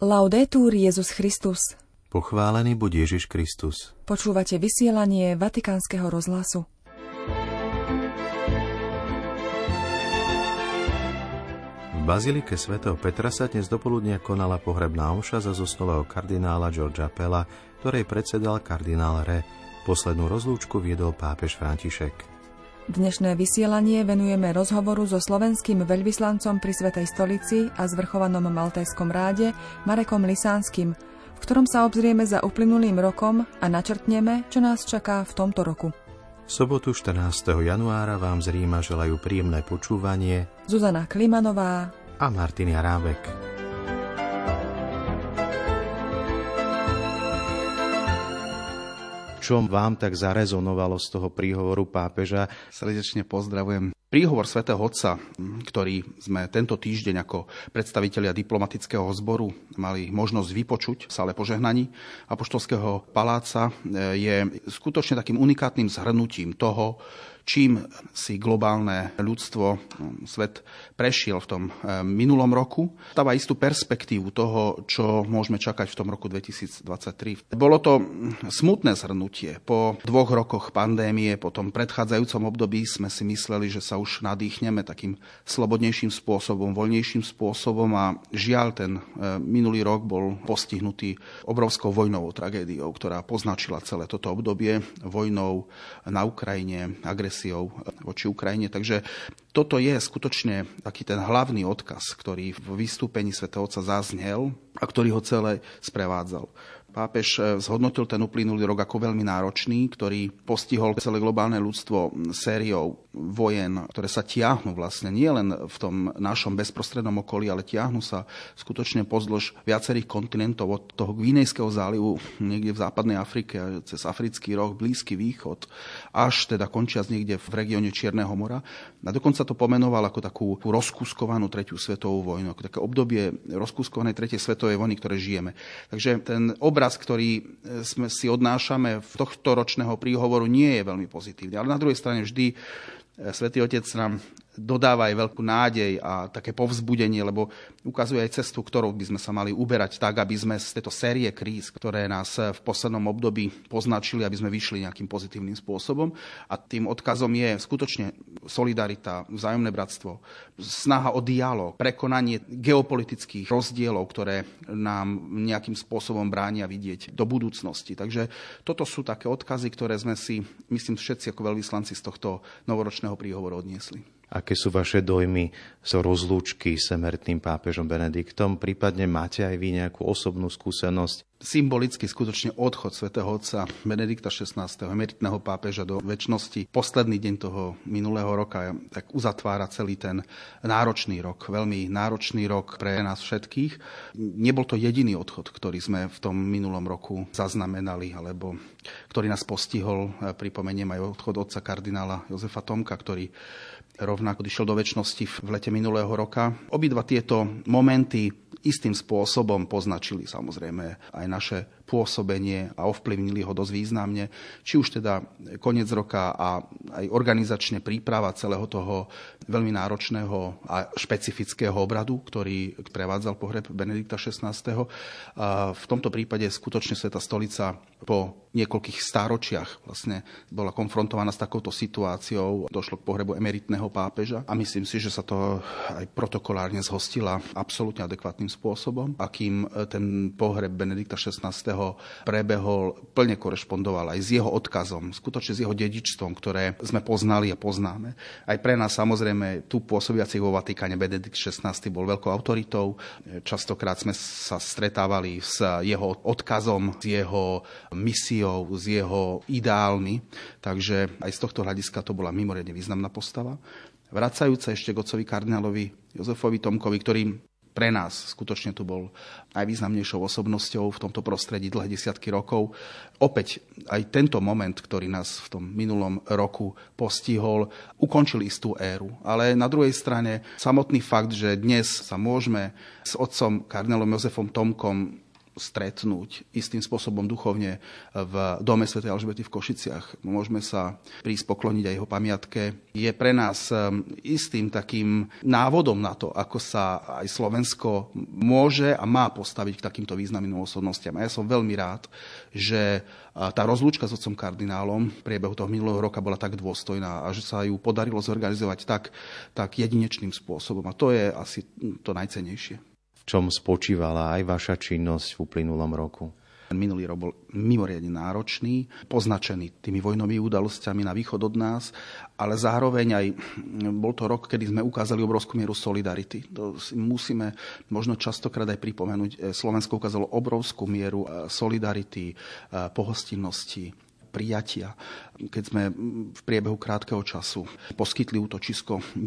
Laudetur Jezus Christus. Pochválený buď Ježiš Kristus. Počúvate vysielanie Vatikánskeho rozhlasu. V bazilike svätého Petra sa dnes dopoludnia konala pohrebná omša za zosnulého kardinála George Appela, ktorej predsedal kardinál Re. Poslednú rozlúčku viedol pápež František. Dnešné vysielanie venujeme rozhovoru so slovenským veľvyslancom pri Svätej stolici a zvrchovanom Maltézskom ráde Marekom Lisánskym, v ktorom sa obzrieme za uplynulým rokom a načrtneme, čo nás čaká v tomto roku. V sobotu 14. januára vám z Ríma želajú príjemné počúvanie Zuzana Klimanová a Martin Jarábek. Čo vám tak zarezonovalo z toho príhovoru pápeža? Srdečne pozdravujem. Príhovor svätého Otca, ktorý sme tento týždeň ako predstavitelia diplomatického zboru mali možnosť vypočuť v sále požehnaní Apoštolského paláca, je skutočne takým unikátnym zhrnutím toho, čím si globálne ľudstvo, svet prešiel v tom minulom roku. Dáva istú perspektívu toho, čo môžeme čakať v tom roku 2023. Bolo to smutné zhrnutie. Po 2 rokoch pandémie, po tom predchádzajúcom období sme si mysleli, že sa už nadýchneme takým slobodnejším spôsobom, voľnejším spôsobom a žiaľ, ten minulý rok bol postihnutý obrovskou vojnovou tragédiou, ktorá poznačila celé toto obdobie, vojnou na Ukrajine, agresiou voči Ukrajine. Takže toto je skutočne taký ten hlavný odkaz, ktorý v vystúpení svätého Otca zaznel a ktorý ho celé sprevádzal. Pápež zhodnotil ten uplynulý rok ako veľmi náročný, ktorý postihol celé globálne ľudstvo sériou vojen, ktoré sa tiahnu vlastne nie len v tom našom bezprostrednom okolí, ale tiahnu sa skutočne pozdĺž viacerých kontinentov, od toho Gvinejského zálivu niekde v západnej Afrike, cez Africký roh, Blízky východ, až teda končiac niekde v regióne Čierneho mora. A dokonca to pomenoval ako takú rozkuskovanú 3. svetovú vojnu, ako také obdobie rozkuskovanej 3. svetovej vojny, ktoré žijeme. Takže ten obraz, ktorý sme si odnášame v tohto ročného príhovoru, nie je veľmi pozitívny. Ale na druhej strane vždy Svätý Otec nám dodáva aj veľkú nádej a také povzbudenie, lebo ukazuje aj cestu, ktorou by sme sa mali uberať tak, aby sme z tejto série kríz, ktoré nás v poslednom období poznačili, aby sme vyšli nejakým pozitívnym spôsobom. A tým odkazom je skutočne solidarita, vzájomné bratstvo, snaha o dialog, prekonanie geopolitických rozdielov, ktoré nám nejakým spôsobom bránia vidieť do budúcnosti. Takže toto sú také odkazy, ktoré sme si, myslím, všetci ako veľvyslanci z tohto novoročného príhovoru odniesli. Aké sú vaše dojmy z rozlúčky s emeritným pápežom Benediktom? Prípadne máte aj vy nejakú osobnú skúsenosť? Symbolicky skutočne odchod svätého Otca Benedikta XVI, emeritného pápeža, do večnosti, posledný deň toho minulého roka, tak uzatvára celý ten náročný rok, veľmi náročný rok pre nás všetkých. Nebol to jediný odchod, ktorý sme v tom minulom roku zaznamenali, alebo ktorý nás postihol. Pripomeniem aj odchod otca kardinála Jozefa Tomka, ktorý rovnako odišiel do večnosti v lete minulého roka. Obidva tieto momenty istým spôsobom poznačili samozrejme aj naše pôsobenie a ovplyvnili ho dosť významne. Či už teda koniec roka a aj organizačne príprava celého toho veľmi náročného a špecifického obradu, ktorý prevádzal pohreb Benedikta XVI. A v tomto prípade skutočne Svätá stolica po niekoľkých stáročiach vlastne bola konfrontovaná s takouto situáciou. Došlo k pohrebu emeritného pápeža a myslím si, že sa to aj protokolárne zhostila absolútne adekvátnym spôsobom, akým ten pohreb Benedikta XVI prebehol, plne korešpondoval aj s jeho odkazom, skutočne s jeho dedičstvom, ktoré sme poznali a poznáme. Aj pre nás samozrejme tu pôsobiaci vo Vatikáne Benedikt XVI bol veľkou autoritou. Častokrát sme sa stretávali s jeho odkazom, s jeho misiou, s jeho ideálmi, takže aj z tohto hľadiska to bola mimoriadne významná postava. Vracajúca ešte k otcovi kardinálovi Jozefovi Tomkovi, ktorý pre nás skutočne tu bol najvýznamnejšou osobnosťou v tomto prostredí dlhé desiatky rokov. Opäť aj tento moment, ktorý nás v tom minulom roku postihol, ukončil istú éru. Ale na druhej strane samotný fakt, že dnes sa môžeme s otcom kardinálom Jozefom Tomkom stretnúť istým spôsobom duchovne v dome Sv. Alžbety v Košiciach. Môžeme sa prísť pokloniť aj jeho pamiatke. Je pre nás istým takým návodom na to, ako sa aj Slovensko môže a má postaviť k takýmto významným osobnostiam. A ja som veľmi rád, že tá rozlúčka s otcom kardinálom v priebehu toho minulého roka bola tak dôstojná a že sa ju podarilo zorganizovať tak jedinečným spôsobom. A to je asi to najcennejšie. V čom spočívala aj vaša činnosť v uplynulom roku? Minulý rok bol mimoriadne náročný, poznačený tými vojnovými udalosťami na východ od nás, ale zároveň aj bol to rok, kedy sme ukázali obrovskú mieru solidarity. To musíme možno častokrát aj pripomenúť. Slovensko ukázalo obrovskú mieru solidarity, pohostinnosti, prijatia, keď sme v priebehu krátkeho času poskytli útočisko 10 000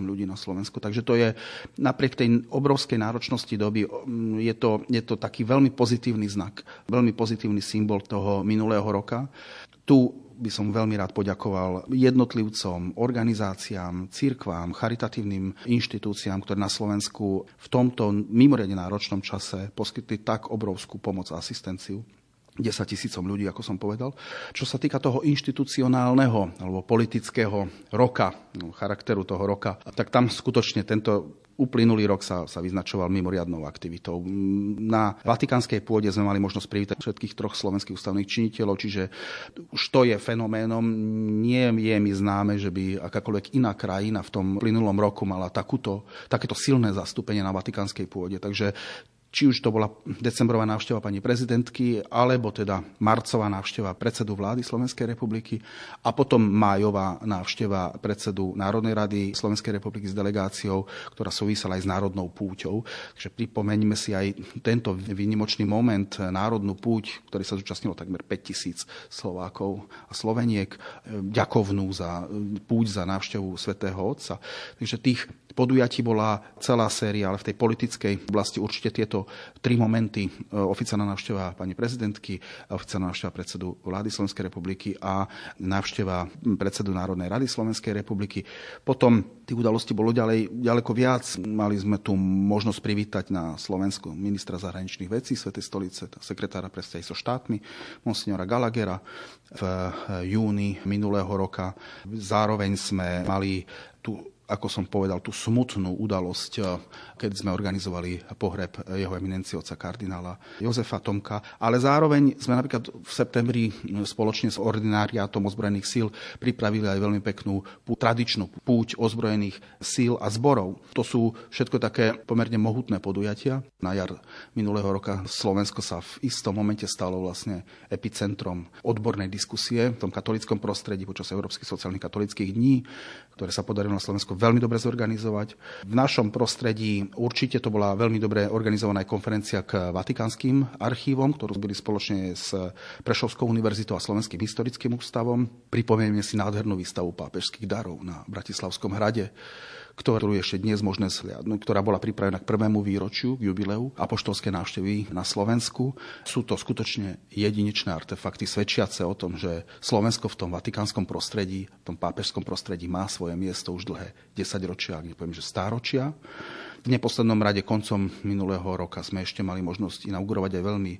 ľudí na Slovensku. Takže to je, napriek tej obrovskej náročnosti doby, je to taký veľmi pozitívny znak, veľmi pozitívny symbol toho minulého roka. Tu by som veľmi rád poďakoval jednotlivcom, organizáciám, cirkvám, charitatívnym inštitúciám, ktoré na Slovensku v tomto mimoriadne náročnom čase poskytli tak obrovskú pomoc a asistenciu. 10 000 ľudí, ako som povedal. Čo sa týka toho inštitucionálneho alebo politického roka, charakteru toho roka, tak tam skutočne tento uplynulý rok sa vyznačoval mimoriadnou aktivitou. Na vatikánskej pôde sme mali možnosť privítať všetkých troch slovenských ústavných činiteľov, čiže už to je fenoménom. Nie je mi známe, že by akákoľvek iná krajina v tom uplynulom roku mala takéto silné zastúpenie na vatikánskej pôde. Takže či už to bola decembrová návšteva pani prezidentky, alebo teda marcová návšteva predsedu vlády Slovenskej republiky a potom májová návšteva predsedu Národnej rady Slovenskej republiky s delegáciou, ktorá súvisela aj s národnou púťou. Takže pripomeňme si aj tento výnimočný moment, národnú púť, ktorý sa zúčastnilo takmer 5000 Slovákov a Sloveniek, ďakovnú za púť za návštevu Svätého Otca. Takže tých podujatí bola celá séria, ale v tej politickej oblasti určite tieto tri momenty, oficiálna návšteva pani prezidentky, oficiálna návšteva predsedu vlády Slovenskej republiky a návšteva predsedu Národnej rady Slovenskej republiky. Potom tých udalostí bolo ďaleko viac. Mali sme tu možnosť privítať na Slovensku ministra zahraničných vecí Svätej stolice, sekretára pre vzťahy so štátmi, monsignora Gallaghera v júni minulého roka. Zároveň sme mali tu, ako som povedal, tú smutnú udalosť, keď sme organizovali pohreb jeho eminencie otca kardinála Jozefa Tomka, ale zároveň sme napríklad v septembri spoločne s ordináriátom ozbrojených síl pripravili aj veľmi peknú tradičnú púť ozbrojených síl a zborov. To sú všetko také pomerne mohutné podujatia. Na jar minulého roka Slovensko sa v istom momente stalo vlastne epicentrom odbornej diskusie v tom katolickom prostredí počas Európskych sociálnych katolických dní, ktoré sa podarilo na Slovensku veľmi dobre zorganizovať. V našom prostredí určite to bola veľmi dobre organizovaná konferencia k Vatikánskym archívom, ktorú robili spoločne s Prešovskou univerzitou a Slovenským historickým ústavom. Pripomenieme si nádhernú výstavu pápežských darov na Bratislavskom hrade, ktorú ešte dnes možné zhliadnuť, ktorá bola pripravená k 1. výročiu, k jubileu apoštolskej návštevy na Slovensku. Sú to skutočne jedinečné artefakty svedčiace o tom, že Slovensko v tom vatikánskom prostredí, v tom pápežskom prostredí má svoje miesto už dlhé 10 ročia, ak nepoviem, že stáročia. V neposlednom rade koncom minulého roka sme ešte mali možnosť inaugurovať aj veľmi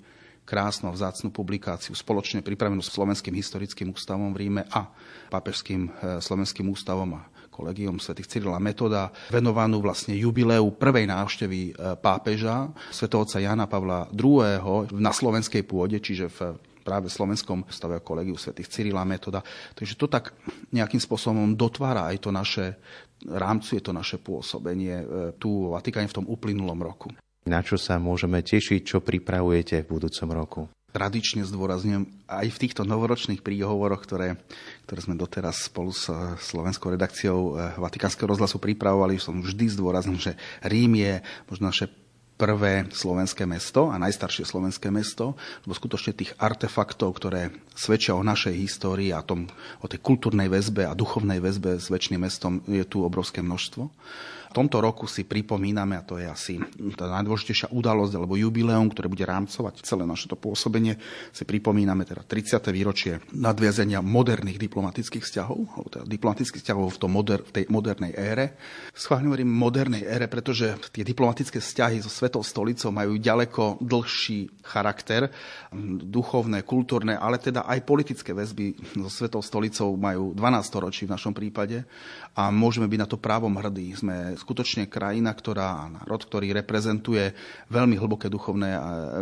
krásnu a vzácnu publikáciu spoločne pripravenú s Slovenským historickým ústavom v Ríme a pápežským slovenským ústavom a kolegium svätých Cyrila a Metoda, venovanú vlastne jubileu prvej návštevy pápeža svätého otca Jána Pavla II. Na slovenskej pôde, čiže v práve slovenskom ústave kolegiu svätých Cyrila a Metoda. Takže to tak nejakým spôsobom dotvára aj to naše, rámcuje to naše pôsobenie tu v Vatikáne v tom uplynulom roku. Na čo sa môžeme tešiť, čo pripravujete v budúcom roku? Tradične zdôrazňujem aj v týchto novoročných príhovoroch, ktoré sme doteraz spolu s slovenskou redakciou Vatikánskeho rozhlasu pripravovali, som vždy zdôraznil, že Rím je možno naše prvé slovenské mesto a najstaršie slovenské mesto, lebo skutočne tých artefaktov, ktoré svedčia o našej histórii a o tej kultúrnej väzbe a duchovnej väzbe s večným mestom je tu obrovské množstvo. V tomto roku si pripomíname, a to je asi tá najdôležitejšia udalosť alebo jubileum, ktoré bude rámcovať celé naše to pôsobenie, si pripomíname teda 30. výročie nadviazania moderných diplomatických vzťahov, alebo teda diplomatických vzťahov v tej modernej ére. Schválne hovorím modernej ére, pretože tie diplomatické vzťahy so Svetou stolicou majú ďaleko dlhší charakter. Duchovné, kultúrne, ale teda aj politické väzby so Svetou stolicou majú 12 storočí v našom prípade a môžeme byť na to právom hrdí. Sme skutočne krajina, ktorá, národ, ktorý reprezentuje veľmi hlboké duchovné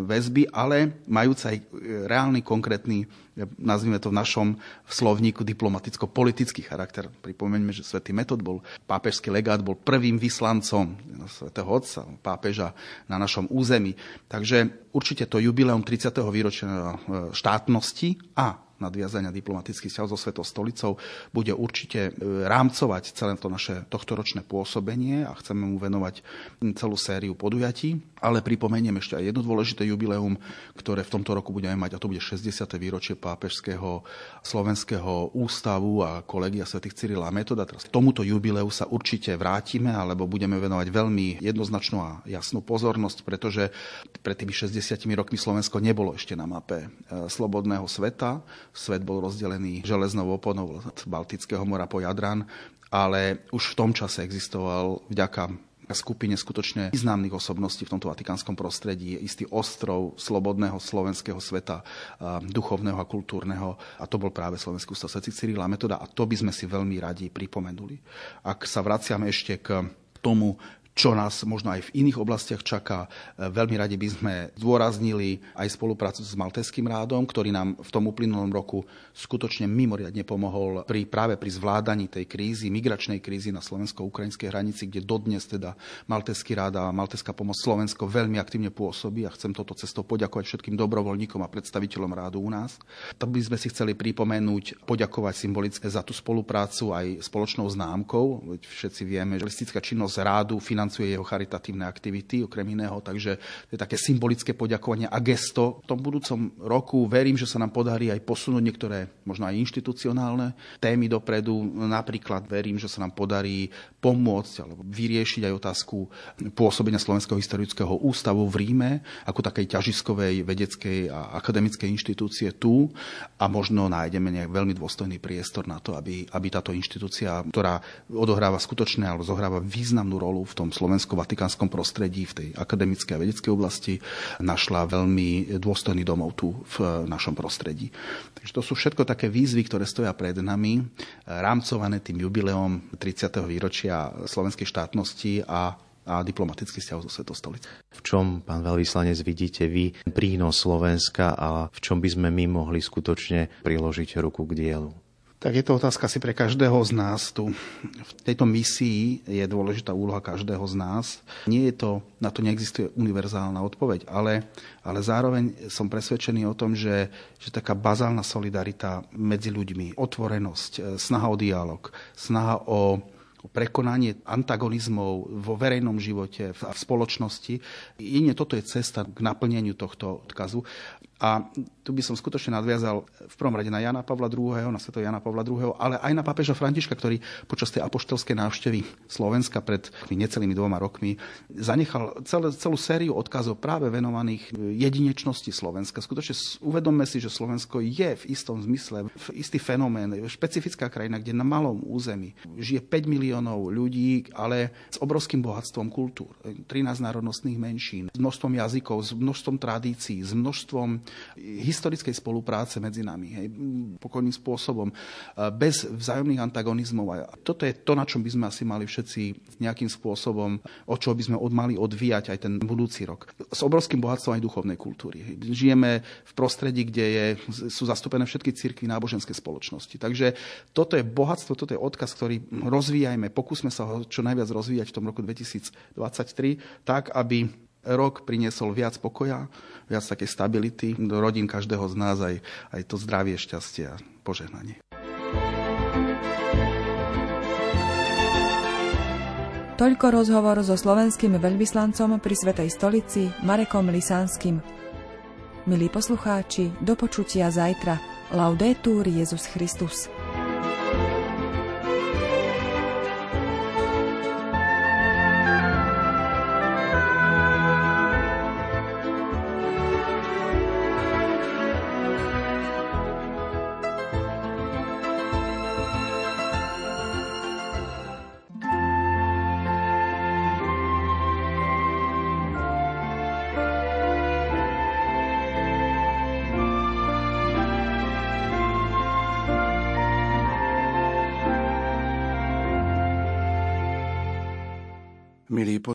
väzby, ale majúca aj reálny, konkrétny, nazvime to v našom slovníku, diplomaticko-politický charakter. Pripomeňme, že svätý Metod bol, pápežský legát, bol prvým vyslancom svätého otca, pápeža na našom území. Takže určite to jubileum 30. výročia štátnosti a nadviazania diplomatických vzťahov so Svetou stolicou bude určite rámcovať celé to naše tohtoročné pôsobenie a chceme mu venovať celú sériu podujatí. Ale pripomeniem ešte aj jedno dôležité jubileum, ktoré v tomto roku budeme mať, a to bude 60. výročie pápežského slovenského ústavu a kolegia svätých Cyrila a Metoda. Teraz k tomuto jubileu sa určite vrátime, alebo budeme venovať veľmi jednoznačnú a jasnú pozornosť, pretože pred tými 60 rokmi Slovensko nebolo ešte na mape slobodného sveta. Svet bol rozdelený železnou oponou od Baltického mora po Jadran, ale už v tom čase existoval vďaka skupine skutočne významných osobností v tomto vatikánskom prostredí istý ostrov slobodného slovenského sveta, duchovného a kultúrneho, a to bol práve Slovenský ústav svätých Cyrila a Metoda, a to by sme si veľmi radi pripomenuli. Ak sa vraciame ešte k tomu, čo nás možno aj v iných oblastiach čaká. Veľmi radi by sme zdôraznili aj spoluprácu s Maltéskym rádom, ktorý nám v tom uplynulom roku skutočne mimoriadne pomohol práve pri zvládaní tej krízy, migračnej krízy na slovensko-ukrajinskej hranici, kde dodnes teda Maltéský rád a Maltéská pomoc Slovensko veľmi aktívne pôsobí a chcem toto cestou poďakovať všetkým dobrovoľníkom a predstaviteľom rádu u nás. Tak by sme si chceli pripomenúť, poďakovať symbolicky za tú spoluprácu aj spoločnou známkou. Všetci vieme, že listická činnosť rádu financuje jeho charitatívne aktivity, okrem iného, takže to je také symbolické poďakovanie a gesto. V tom budúcom roku verím, že sa nám podarí aj posunúť niektoré, možno aj inštitucionálne témy dopredu. Napríklad verím, že sa nám podarí pomôcť alebo vyriešiť aj otázku pôsobenia Slovenského historického ústavu v Ríme ako takej ťažiskovej vedeckej a akademickej inštitúcie tu, a možno nájdeme nejak veľmi dôstojný priestor na to, aby táto inštitúcia, ktorá odohráva skutočne alebo zohráva významnú rolu v tom slovensko-vatikánskom prostredí, v tej akademickej a vedeckej oblasti, našla veľmi dôstojný domov tu v našom prostredí. Takže to sú všetko také výzvy, ktoré stoja pred nami, rámcované tým jubileom 30. výročia slovenskej štátnosti a diplomatický vzťah so Svetou stolicou. V čom, pán veľvyslanec, vidíte vy prínos Slovenska a v čom by sme my mohli skutočne priložiť ruku k dielu? Tak je to otázka asi pre každého z nás tu. V tejto misii je dôležitá úloha každého z nás. Nie je to, na to neexistuje univerzálna odpoveď, ale zároveň som presvedčený o tom, že taká bazálna solidarita medzi ľuďmi, otvorenosť, snaha o dialog, snaha o prekonanie antagonizmov vo verejnom živote a v spoločnosti. Iné toto je cesta k naplneniu tohto odkazu. A tu by som skutočne nadviazal v prvom rade na Jána Pavla II., na svätého Jána Pavla II., ale aj na pápeža Františka, ktorý počas tej apoštolskej návštevy Slovenska pred necelými 2 rokmi zanechal celú sériu odkazov práve venovaných jedinečnosti Slovenska. Skutočne uvedomme si, že Slovensko je v istom zmysle istý fenomén, špecifická krajina, kde na malom území žije 5 miliónov ľudí, ale s obrovským bohatstvom kultúr, 13 národnostných menšín, s množstvom jazykov, s množstvom tradícií, s množstvom historickej spolupráce medzi nami, hej, pokojným spôsobom, bez vzájomných antagonizmov. A toto je to, na čom by sme asi mali všetci nejakým spôsobom, od čoho by sme mali odvíjať aj ten budúci rok. S obrovským bohatstvom aj duchovnej kultúry. Hej. Žijeme v prostredí, kde sú zastúpené všetky cirkvi, náboženské spoločnosti. Takže toto je bohatstvo, toto je odkaz, ktorý rozvíjajme, pokúsme sa ho čo najviac rozvíjať v tom roku 2023, tak, aby rok priniesol viac pokoja, viac takej stability do rodín každého z nás, aj to zdravie, šťastie a požehnanie. Toľko rozhovor so slovenským veľvyslancom pri Svätej stolici Marekom Lisánskym. Milí poslucháči, do počutia zajtra. Laudetur Jesus Christus. milí